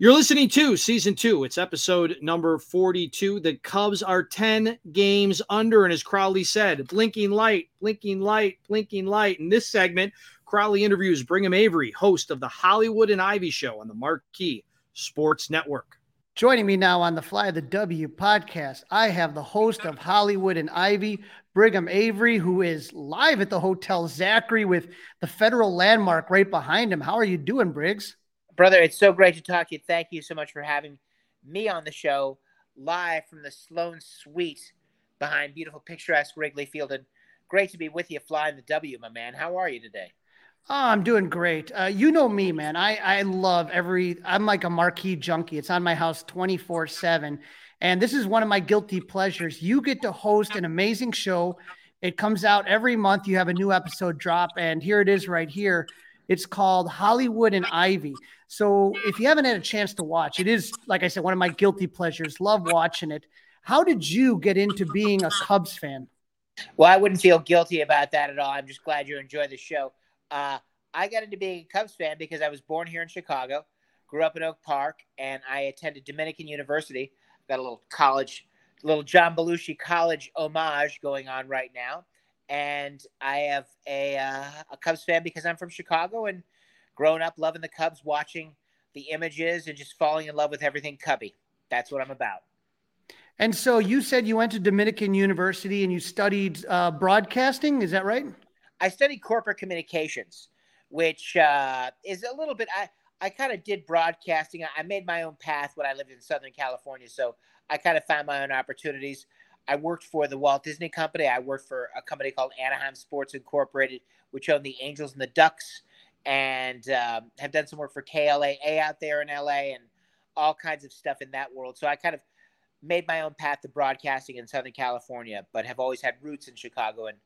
You're listening to Season 2. It's episode number 42. The Cubs are 10 games under, and as Crowley said, blinking light, blinking light, blinking light. In this segment, Crowley interviews Brigham Avery, host of the Hollywood and Ivy show on the Marquee Sports Network. Joining me now on the Fly the W podcast, I have the host of Hollywood and Ivy, Brigham Avery, who is live at the Hotel Zachary with the federal landmark right behind him. How are you doing, Briggs? Brother, it's so great to talk to you. Thank you so much for having me on the show, live from the Sloan Suite behind beautiful, picturesque Wrigley Field. And great to be with you, flying the W, my man. How are you today? Oh, I'm doing great. You know me, man. I love I'm like a Marquee junkie. It's on my house 24/7. And this is one of my guilty pleasures. You get to host an amazing show. It comes out every month. You have a new episode drop. And here it is right here. It's called Hollywood and Ivy. So if you haven't had a chance to watch, it is, like I said, one of my guilty pleasures. Love watching it. How did you get into being a Cubs fan? Well, I wouldn't feel guilty about that at all. I'm just glad you enjoy the show. I got into being a Cubs fan because I was born here in Chicago, grew up in Oak Park, and I attended Dominican University. Got a little college, little John Belushi college homage going on right now. And I have a Cubs fan because I'm from Chicago and growing up loving the Cubs, watching the images and just falling in love with everything Cubby. That's what I'm about. And so you said you went to Dominican University and you studied broadcasting. Is that right? I studied corporate communications, which is a little bit – I kind of did broadcasting. I made my own path when I lived in Southern California, so I kind of found my own opportunities. I worked for the Walt Disney Company. I worked for a company called Anaheim Sports Incorporated, which owned the Angels and the Ducks, and have done some work for KLAA out there in LA and all kinds of stuff in that world. So I kind of made my own path to broadcasting in Southern California, but have always had roots in Chicago and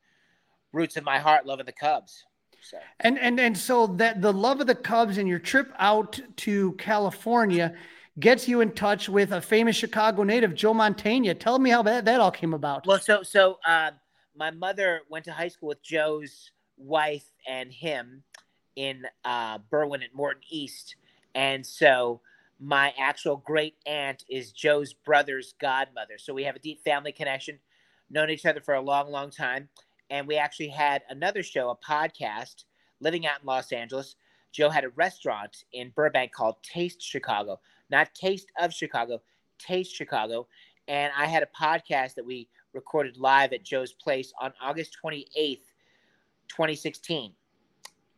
roots in my heart loving the Cubs. So. And so that the love of the Cubs and your trip out to California gets you in touch with a famous Chicago native, Joe Mantegna. Tell me how that all came about. Well, so my mother went to high school with Joe's wife and him in Berwyn at Morton East. And so my actual great aunt is Joe's brother's godmother. So we have a deep family connection, known each other for a long, long time. And we actually had another show, a podcast, living out in Los Angeles. Joe had a restaurant in Burbank called Taste Chicago. Not Taste of Chicago, Taste Chicago. And I had a podcast that we recorded live at Joe's place on August 28th, 2016,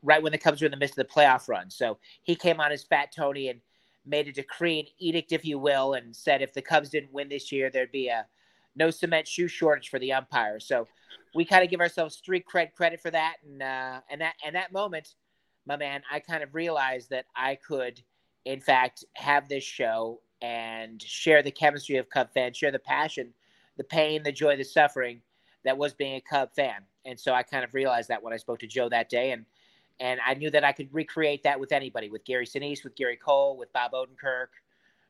right when the Cubs were in the midst of the playoff run. So he came on as Fat Tony and made a decree, an edict, if you will, and said if the Cubs didn't win this year, there'd be a no cement shoe shortage for the umpires. So we kind of give ourselves street cred credit for that. And that moment, my man, I kind of realized that I could – in fact, have this show and share the chemistry of Cub fans, share the passion, the pain, the joy, the suffering that was being a Cub fan. And so I kind of realized that when I spoke to Joe that day. And I knew that I could recreate that with anybody, with Gary Sinise, with Gary Cole, with Bob Odenkirk,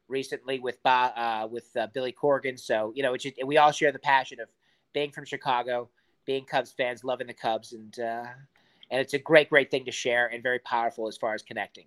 recently with Billy Corgan. So, you know, we all share the passion of being from Chicago, being Cubs fans, loving the Cubs. And it's a great, great thing to share and very powerful as far as connecting.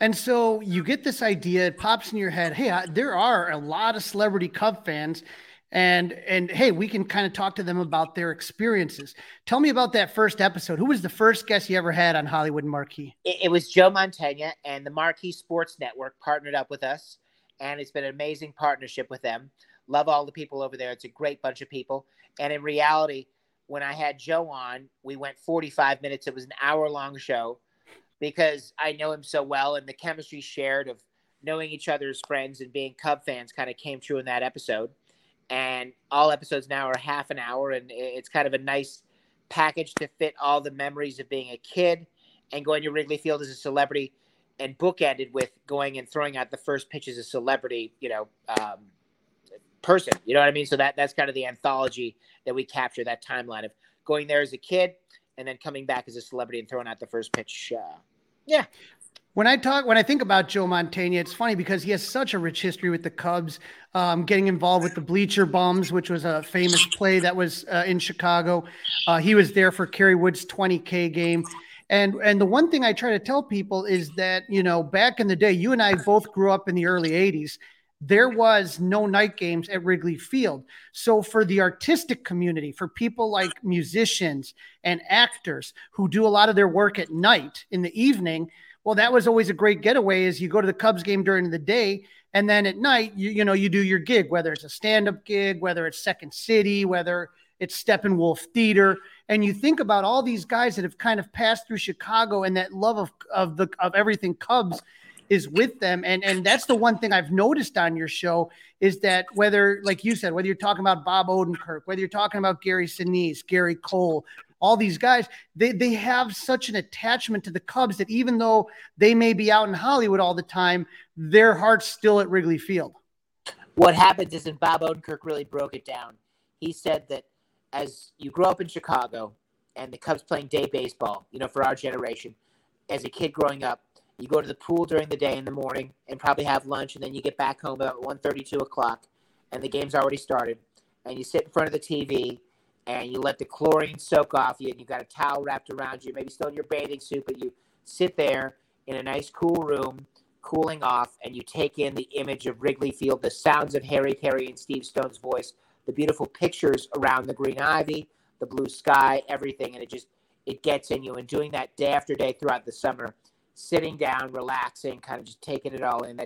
And so you get this idea, it pops in your head, hey, there are a lot of celebrity Cub fans, and hey, we can kind of talk to them about their experiences. Tell me about that first episode. Who was the first guest you ever had on Hollywood Marquee? It was Joe Mantegna, and the Marquee Sports Network partnered up with us, and it's been an amazing partnership with them. Love all the people over there. It's a great bunch of people. And in reality, when I had Joe on, we went 45 minutes. It was an hour-long show. Because I know him so well, and the chemistry shared of knowing each other's friends and being Cub fans kind of came true in that episode. And all episodes now are half an hour, and it's kind of a nice package to fit all the memories of being a kid and going to Wrigley Field as a celebrity, and bookended with going and throwing out the first pitch as a celebrity, person, you know what I mean? So that's kind of the anthology that we capture, that timeline of going there as a kid and then coming back as a celebrity and throwing out the first pitch. Yeah. When I think about Joe Mantegna, it's funny because he has such a rich history with the Cubs, getting involved with the Bleacher Bums, which was a famous play that was in Chicago. He was there for Kerry Wood's 20K game. And the one thing I try to tell people is that, back in the day, you and I both grew up in the early 80s. There was no night games at Wrigley Field. So for the artistic community, for people like musicians and actors who do a lot of their work at night in the evening, well, that was always a great getaway. Is you go to the Cubs game during the day, and then at night, you do your gig, whether it's a stand-up gig, whether it's Second City, whether it's Steppenwolf Theater. And you think about all these guys that have kind of passed through Chicago, and that love of everything Cubs is with them. And that's the one thing I've noticed on your show, is that whether, like you said, whether you're talking about Bob Odenkirk, whether you're talking about Gary Sinise, Gary Cole, all these guys, they have such an attachment to the Cubs that even though they may be out in Hollywood all the time, their heart's still at Wrigley Field. What happens is, and Bob Odenkirk really broke it down, he said that as you grow up in Chicago and the Cubs playing day baseball, for our generation, as a kid growing up, you go to the pool during the day in the morning and probably have lunch, and then you get back home about 1:30, 2 o'clock, and the game's already started, and you sit in front of the TV, and you let the chlorine soak off you, and you've got a towel wrapped around you, maybe still in your bathing suit, but you sit there in a nice cool room, cooling off, and you take in the image of Wrigley Field, the sounds of Harry Carey and Steve Stone's voice, the beautiful pictures around the green ivy, the blue sky, everything, and it gets in you. And doing that day after day throughout the summer, sitting down, relaxing, kind of just taking it all in.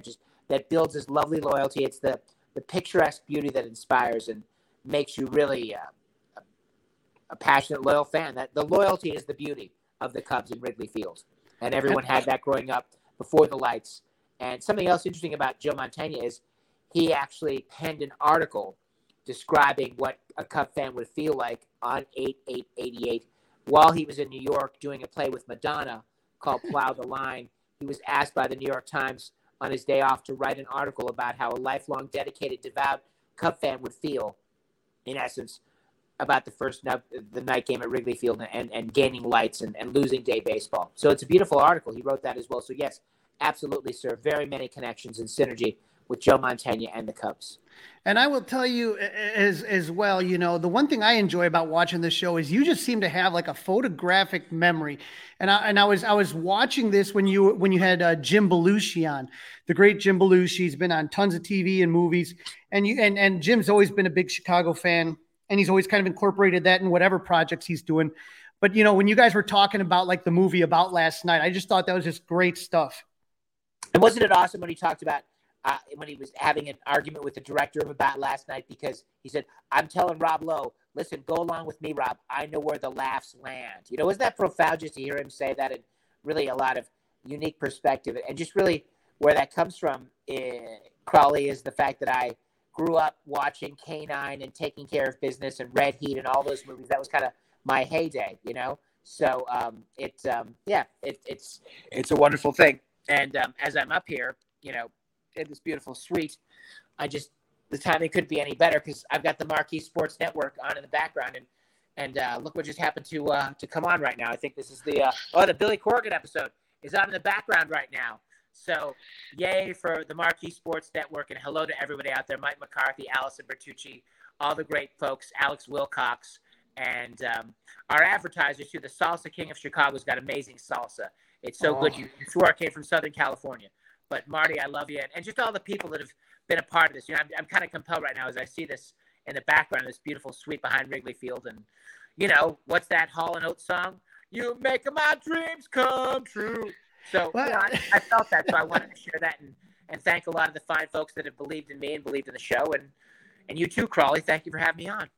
That builds this lovely loyalty. It's the picturesque beauty that inspires and makes you really a passionate, loyal fan. That the loyalty is the beauty of the Cubs in Wrigley Field. And everyone had that growing up before the lights. And something else interesting about Joe Mantegna is he actually penned an article describing what a Cub fan would feel like on 8/8/88 while he was in New York doing a play with Madonna called Plow the Line. He was asked by the New York Times on his day off to write an article about how a lifelong, dedicated, devout Cub fan would feel, in essence, about the night game at Wrigley Field and gaining lights and losing day baseball. So it's a beautiful article. He wrote that as well. So yes, absolutely, sir. Very many connections and synergy with Joe Mantegna and the Cubs. And I will tell you as well, the one thing I enjoy about watching this show is you just seem to have like a photographic memory. And I was watching this when you had Jim Belushi on, the great Jim Belushi. He's been on tons of TV and movies, and Jim's always been a big Chicago fan, and he's always kind of incorporated that in whatever projects he's doing. But when you guys were talking about like the movie About Last Night, I just thought that was just great stuff. And wasn't it awesome when he talked about when he was having an argument with the director of About Last Night, because he said, I'm telling Rob Lowe, listen, go along with me, Rob. I know where the laughs land. Isn't that profound just to hear him say that, and really a lot of unique perspective? And just really where that comes from, Crowley, is the fact that I grew up watching K-9 and Taking Care of Business and Red Heat and all those movies. That was kind of my heyday, So it's a wonderful thing. And as I'm up here, in this beautiful suite, the timing couldn't be any better because I've got the Marquee Sports Network on in the background, and look what just happened to come on right now. I think this is the Billy Corgan episode is on in the background right now. So yay for the Marquee Sports Network, and hello to everybody out there: Mike McCarthy, Allison Bertucci, all the great folks, Alex Wilcox, and our advertisers too. The Salsa King of Chicago's got amazing salsa. It's so good. You swore I came from Southern California. But Marty, I love you, and just all the people that have been a part of this. I'm kind of compelled right now as I see this in the background, this beautiful suite behind Wrigley Field. And what's that Hall & Oates song? You make my dreams come true. So I felt that, so I wanted to share that and thank a lot of the fine folks that have believed in me and believed in the show, and you too, Crawley. Thank you for having me on.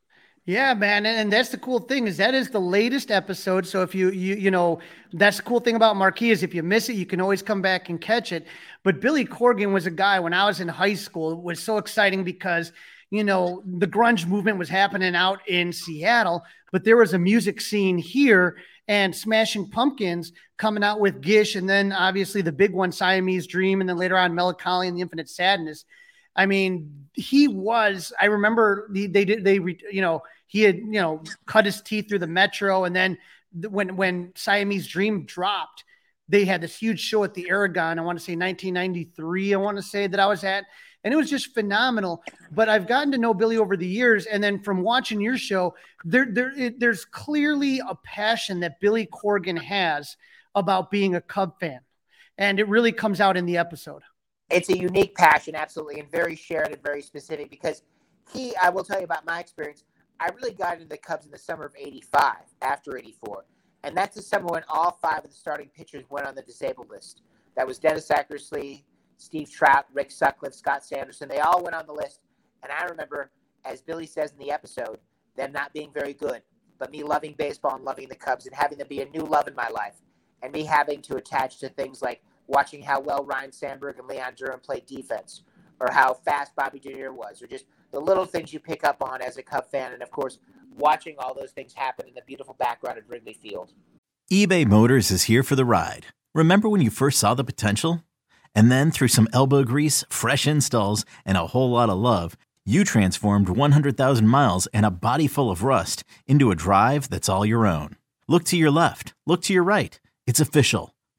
Yeah, man. And that's the cool thing is that is the latest episode. So if you know, that's the cool thing about Marquee is if you miss it, you can always come back and catch it. But Billy Corgan was a guy when I was in high school. It was so exciting because, you know, the grunge movement was happening out in Seattle, but there was a music scene here and Smashing Pumpkins coming out with Gish. And then obviously the big one, Siamese Dream. And then later on, Melancholy and the Infinite Sadness. I mean, I remember he had cut his teeth through the Metro. And then when Siamese Dream dropped, they had this huge show at the Aragon. I want to say 1993, that I was at. And it was just phenomenal. But I've gotten to know Billy over the years. And then from watching your show, there's clearly a passion that Billy Corgan has about being a Cub fan. And it really comes out in the episode. It's a unique passion, absolutely, and very shared and very specific because I will tell you about my experience. I really got into the Cubs in the summer of 85 after 84, and that's the summer when all five of the starting pitchers went on the disabled list. That was Dennis Eckersley, Steve Trout, Rick Sutcliffe, Scott Sanderson. They all went on the list, and I remember, as Billy says in the episode, them not being very good, but me loving baseball and loving the Cubs and having them be a new love in my life, and me having to attach to things like watching how well Ryan Sandberg and Leon Durham played defense, or how fast Bobby Jr. was, or just the little things you pick up on as a Cub fan. And, of course, watching all those things happen in the beautiful background of Wrigley Field. eBay Motors is here for the ride. Remember when you first saw the potential? And then through some elbow grease, fresh installs, and a whole lot of love, you transformed 100,000 miles and a body full of rust into a drive that's all your own. Look to your left. Look to your right. It's official.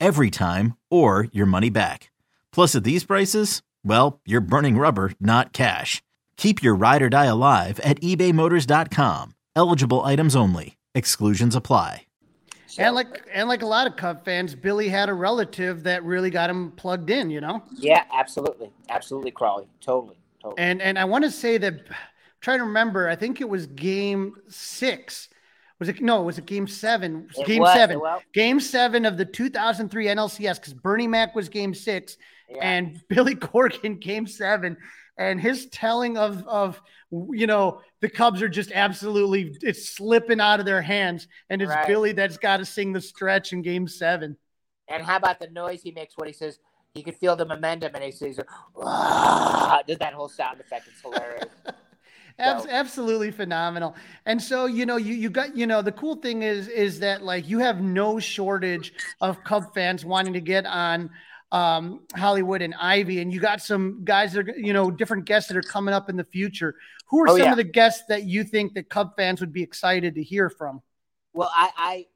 every time, or your money back. Plus, at these prices, well, you're burning rubber, not cash. Keep your ride or die alive at ebaymotors.com. Eligible items only. Exclusions apply. And like a lot of Cub fans, Billy had a relative that really got him plugged in, you know? Yeah, absolutely. Absolutely, Crawley. Totally. And I want to say that, I'm trying to remember, I think it was game 6. Was it game 7? Game 7. Well, game 7 of the 2003 NLCS, because Bernie Mac was game 6, yeah, and Billy Corgan game 7. And his telling of the Cubs are just absolutely, it's slipping out of their hands. And it's right. Billy that's got to sing the stretch in game 7. And how about the noise he makes when he says, you could feel the momentum, and he says, "Wah!" Does that whole sound effect. It's hilarious. Absolutely phenomenal. And so, you got the cool thing is that like you have no shortage of Cub fans wanting to get on Hollywood and Ivy, and you got some guys that are, different guests that are coming up in the future. Who are some of the guests that you think that Cub fans would be excited to hear from? Well,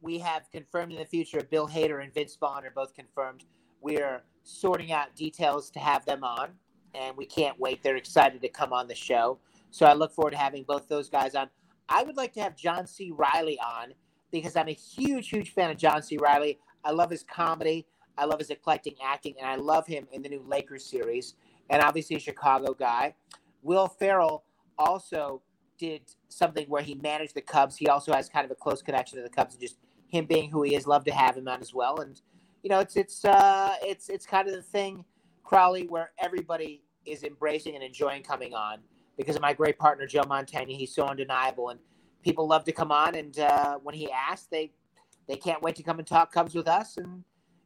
we have confirmed in the future, Bill Hader and Vince Vaughn are both confirmed. We're sorting out details to have them on, and we can't wait. They're excited to come on the show. So I look forward to having both those guys on. I would like to have John C. Reilly on because I'm a huge, huge fan of John C. Reilly. I love his comedy. I love his eclectic acting, and I love him in the new Lakers series. And obviously a Chicago guy. Will Ferrell also did something where he managed the Cubs. He also has kind of a close connection to the Cubs, and just him being who he is, love to have him on as well. And, it's kind of the thing, Crowley, where everybody is embracing and enjoying coming on. Because of my great partner, Joe Mantegna, he's so undeniable. And people love to come on. And when he asks, they can't wait to come and talk Cubs with us. And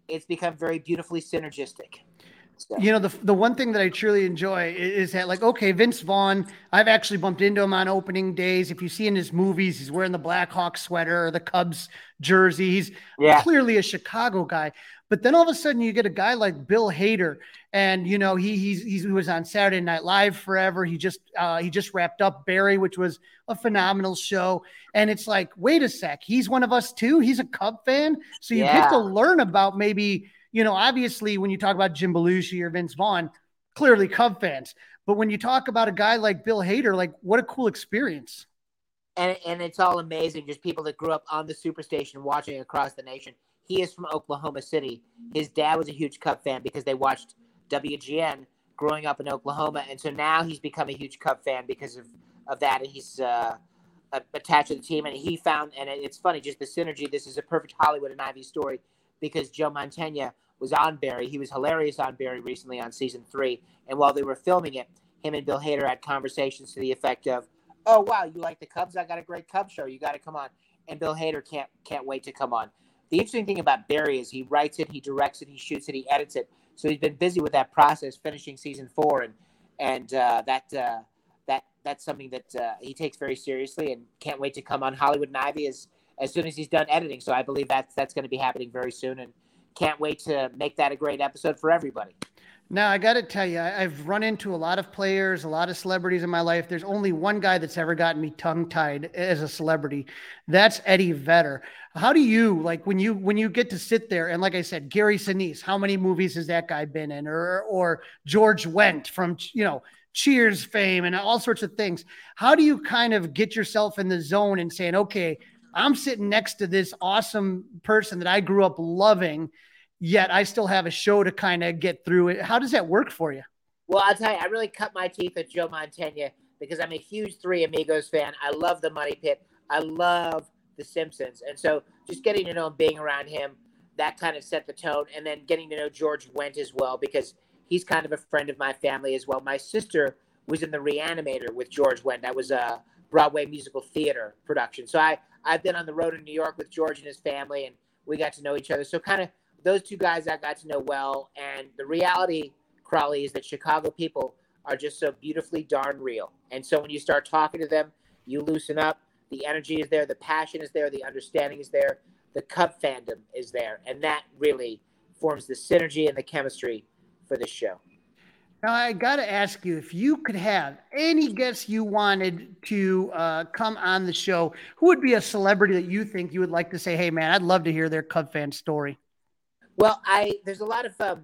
it's become very beautifully synergistic. So. The one thing that I truly enjoy is that, like, okay, Vince Vaughn, I've actually bumped into him on opening days. If you see in his movies, he's wearing the Blackhawks sweater or the Cubs jersey. He's clearly a Chicago guy. But then all of a sudden you get a guy like Bill Hader, and he was on Saturday Night Live forever. He just wrapped up Barry, which was a phenomenal show. And it's like, wait a sec, he's one of us too. He's a Cub fan, so you get to learn about maybe obviously when you talk about Jim Belushi or Vince Vaughn, clearly Cub fans. But when you talk about a guy like Bill Hader, like what a cool experience. And it's all amazing, just people that grew up on the Superstation watching across the nation. He is from Oklahoma City. His dad was a huge Cub fan because they watched WGN growing up in Oklahoma. And so now he's become a huge Cub fan because of that. And he's attached to the team. And he found, and it's funny, just the synergy. This is a perfect Hollywood and Ivy story because Joe Mantegna was on Barry. He was hilarious on Barry recently on season 3. And while they were filming it, him and Bill Hader had conversations to the effect of, "Oh, wow, you like the Cubs? I got a great Cubs show. You got to come on." And Bill Hader can't wait to come on. The interesting thing about Barry is he writes it, he directs it, he shoots it, he edits it. So he's been busy with that process, finishing season 4, and that's something that he takes very seriously and can't wait to come on Hollywood and Ivy as soon as he's done editing. So I believe that's going to be happening very soon, and can't wait to make that a great episode for everybody. Now, I got to tell you, I've run into a lot of players, a lot of celebrities in my life. There's only one guy that's ever gotten me tongue-tied as a celebrity. That's Eddie Vedder. How do you, like, when you get to sit there, and like I said, Gary Sinise, how many movies has that guy been in? Or George Wendt from, you know, Cheers fame and all sorts of things. How do you kind of get yourself in the zone and saying, okay, I'm sitting next to this awesome person that I grew up loving, yet I still have a show to kind of get through it. How does that work for you? Well, I'll tell you, I really cut my teeth at Joe Mantegna because I'm a huge Three Amigos fan. I love The Money Pit. I love The Simpsons. And so just getting to know him, being around him, that kind of set the tone. And then getting to know George Wendt as well, because he's kind of a friend of my family as well. My sister was in The Reanimator with George Wendt. That was a Broadway musical theater production. So I've been on the road in New York with George and his family, and we got to know each other. So kind of, those two guys I got to know well, and the reality, Crawley, is that Chicago people are just so beautifully darn real. And so when you start talking to them, you loosen up. The energy is there. The passion is there. The understanding is there. The Cub fandom is there. And that really forms the synergy and the chemistry for this show. Now, I got to ask you, if you could have any guest you wanted to come on the show, who would be a celebrity that you think you would like to say, hey, man, I'd love to hear their Cub fan story? Well, there's a lot of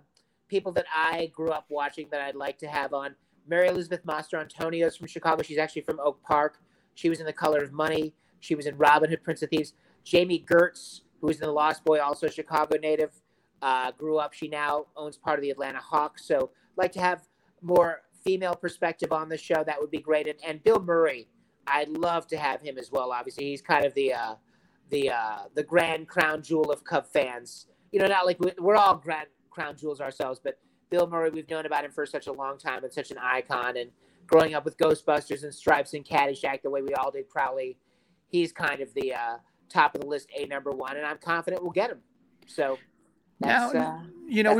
people that I grew up watching that I'd like to have on. Mary Elizabeth Mastrantonio is from Chicago. She's actually from Oak Park. She was in The Color of Money. She was in Robin Hood, Prince of Thieves. Jamie Gertz, who was in The Lost Boy, also a Chicago native, grew up. She now owns part of the Atlanta Hawks. So I'd like to have more female perspective on the show. That would be great. And Bill Murray, I'd love to have him as well, obviously. He's kind of the grand crown jewel of Cub fans. You know, not like we're all grand crown jewels ourselves, but Bill Murray, we've known about him for such a long time and such an icon. And growing up with Ghostbusters and Stripes and Caddyshack the way we all did, Crowley, he's kind of the top of the list, #1, and I'm confident we'll get him. So that's, now, you know,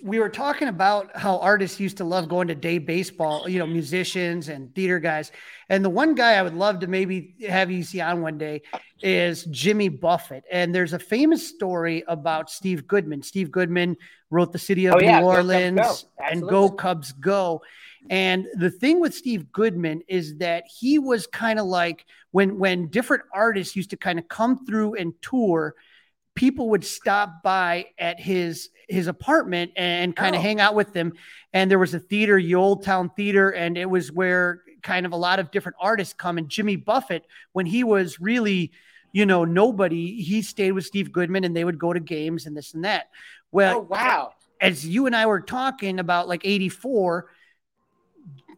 we were talking about how artists used to love going to day baseball, you know, musicians and theater guys. And the one guy I would love to maybe have you see on one day is Jimmy Buffett. And there's a famous story about Steve Goodman. Steve Goodman wrote The City of New Orleans and Go Cubs Go. And the thing with Steve Goodman is that he was kind of like when different artists used to kind of come through and tour, people would stop by at his apartment and kind of hang out with them. And there was a theater, the Old Town Theater, and it was where kind of a lot of different artists come. And Jimmy Buffett, when he was really, you know, nobody, he stayed with Steve Goodman and they would go to games and this and that. Well, as you and I were talking about, like 1984,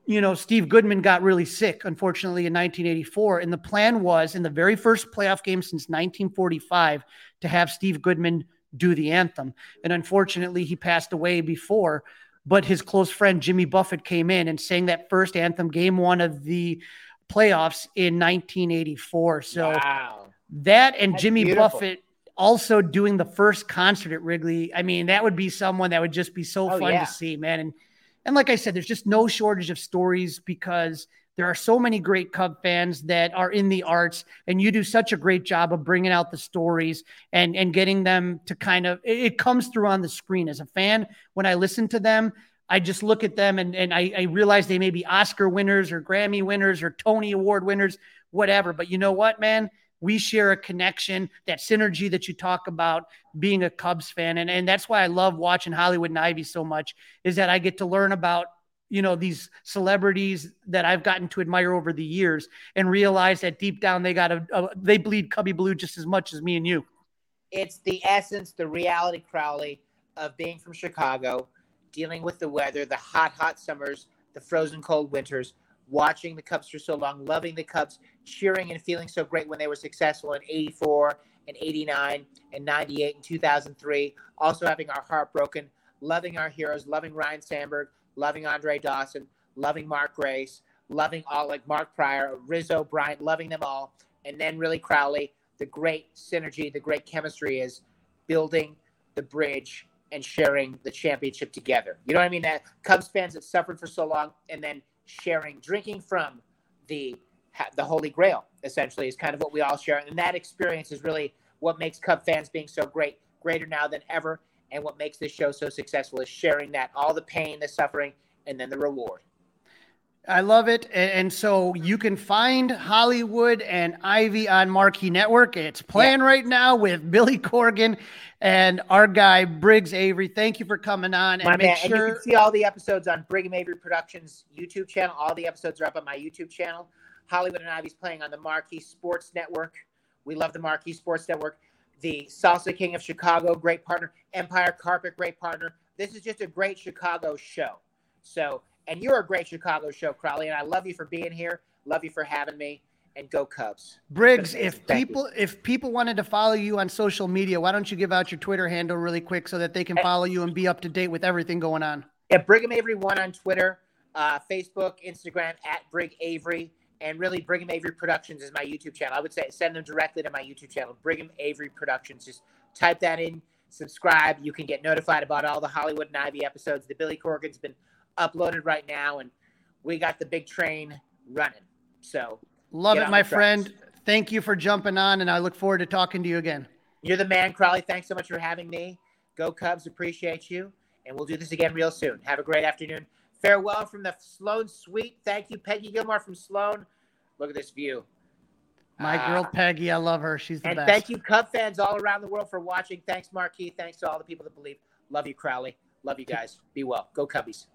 you know, Steve Goodman got really sick, unfortunately, in 1984. And the plan was, in the very first playoff game since 1945, to have Steve Goodman do the anthem. And unfortunately, he passed away before, but his close friend Jimmy Buffett came in and sang that first anthem, game 1 of the playoffs in 1984. So that, and that's Jimmy beautiful. Buffett also doing the first concert at Wrigley. I mean, that would be someone that would just be so fun to see, man. And like I said, there's just no shortage of stories because there are so many great Cub fans that are in the arts, and you do such a great job of bringing out the stories and getting them to kind of, it comes through on the screen. As a fan, when I listen to them, I just look at them and I realize they may be Oscar winners or Grammy winners or Tony Award winners, whatever. But you know what, man? We share a connection, that synergy that you talk about being a Cubs fan. And that's why I love watching Hollywood and Ivy so much, is that I get to learn about you know, these celebrities that I've gotten to admire over the years and realize that deep down they got they bleed cubby blue just as much as me and you. It's the essence, the reality, Crowley, of being from Chicago, dealing with the weather, the hot summers, the frozen cold winters, watching the Cubs for so long, loving the Cubs, cheering and feeling so great when they were successful in 84 and 89 and 98 and 2003. Also having our heart broken, loving our heroes, loving Ryan Sandberg, loving Andre Dawson, loving Mark Grace, loving all like Mark Pryor, Rizzo, Bryant, loving them all. And then really, Crowley, the great synergy, the great chemistry is building the bridge and sharing the championship together. You know what I mean? That Cubs fans that suffered for so long and then sharing, drinking from the Holy Grail, essentially, is kind of what we all share. And that experience is really what makes Cub fans being so great, greater now than ever. And what makes this show so successful is sharing that, all the pain, the suffering, and then the reward. I love it. And so you can find Hollywood and Ivy on Marquee Network. It's playing right now with Billy Corgan and our guy, Briggs Avery. Thank you for coming on. And you can see all the episodes on Brigham Avery Productions YouTube channel. All the episodes are up on my YouTube channel. Hollywood and Ivy's playing on the Marquee Sports Network. We love the Marquee Sports Network. The Salsa King of Chicago, great partner. Empire Carpet, great partner. This is just a great Chicago show. And you're a great Chicago show, Crowley, and I love you for being here. Love you for having me, and go Cubs. Briggs, if people wanted to follow you on social media, why don't you give out your Twitter handle really quick so that they can follow you and be up to date with everything going on? Yeah, Brigham Avery 1 on Twitter, Facebook, Instagram, @BrigAvery, and really Brigham Avery Productions is my YouTube channel. I would say send them directly to my YouTube channel, Brigham Avery Productions. Just type that in, subscribe. You can get notified about all the Hollywood and Ivy episodes. The Billy Corgan's been uploaded right now, and we got the big train running. So love it, my friend. Thank you for jumping on, and I look forward to talking to you again. You're the man, Crowley. Thanks so much for having me. Go Cubs, appreciate you, and we'll do this again real soon. Have a great afternoon. Farewell from the Sloan Suite. Thank you, Peggy Gilmore from Sloan. Look at this view. My girl Peggy, I love her. She's the best. And thank you, Cub fans all around the world, for watching. Thanks, Marquee. Thanks to all the people that believe. Love you, Crowley. Love you guys. Be well. Go Cubbies.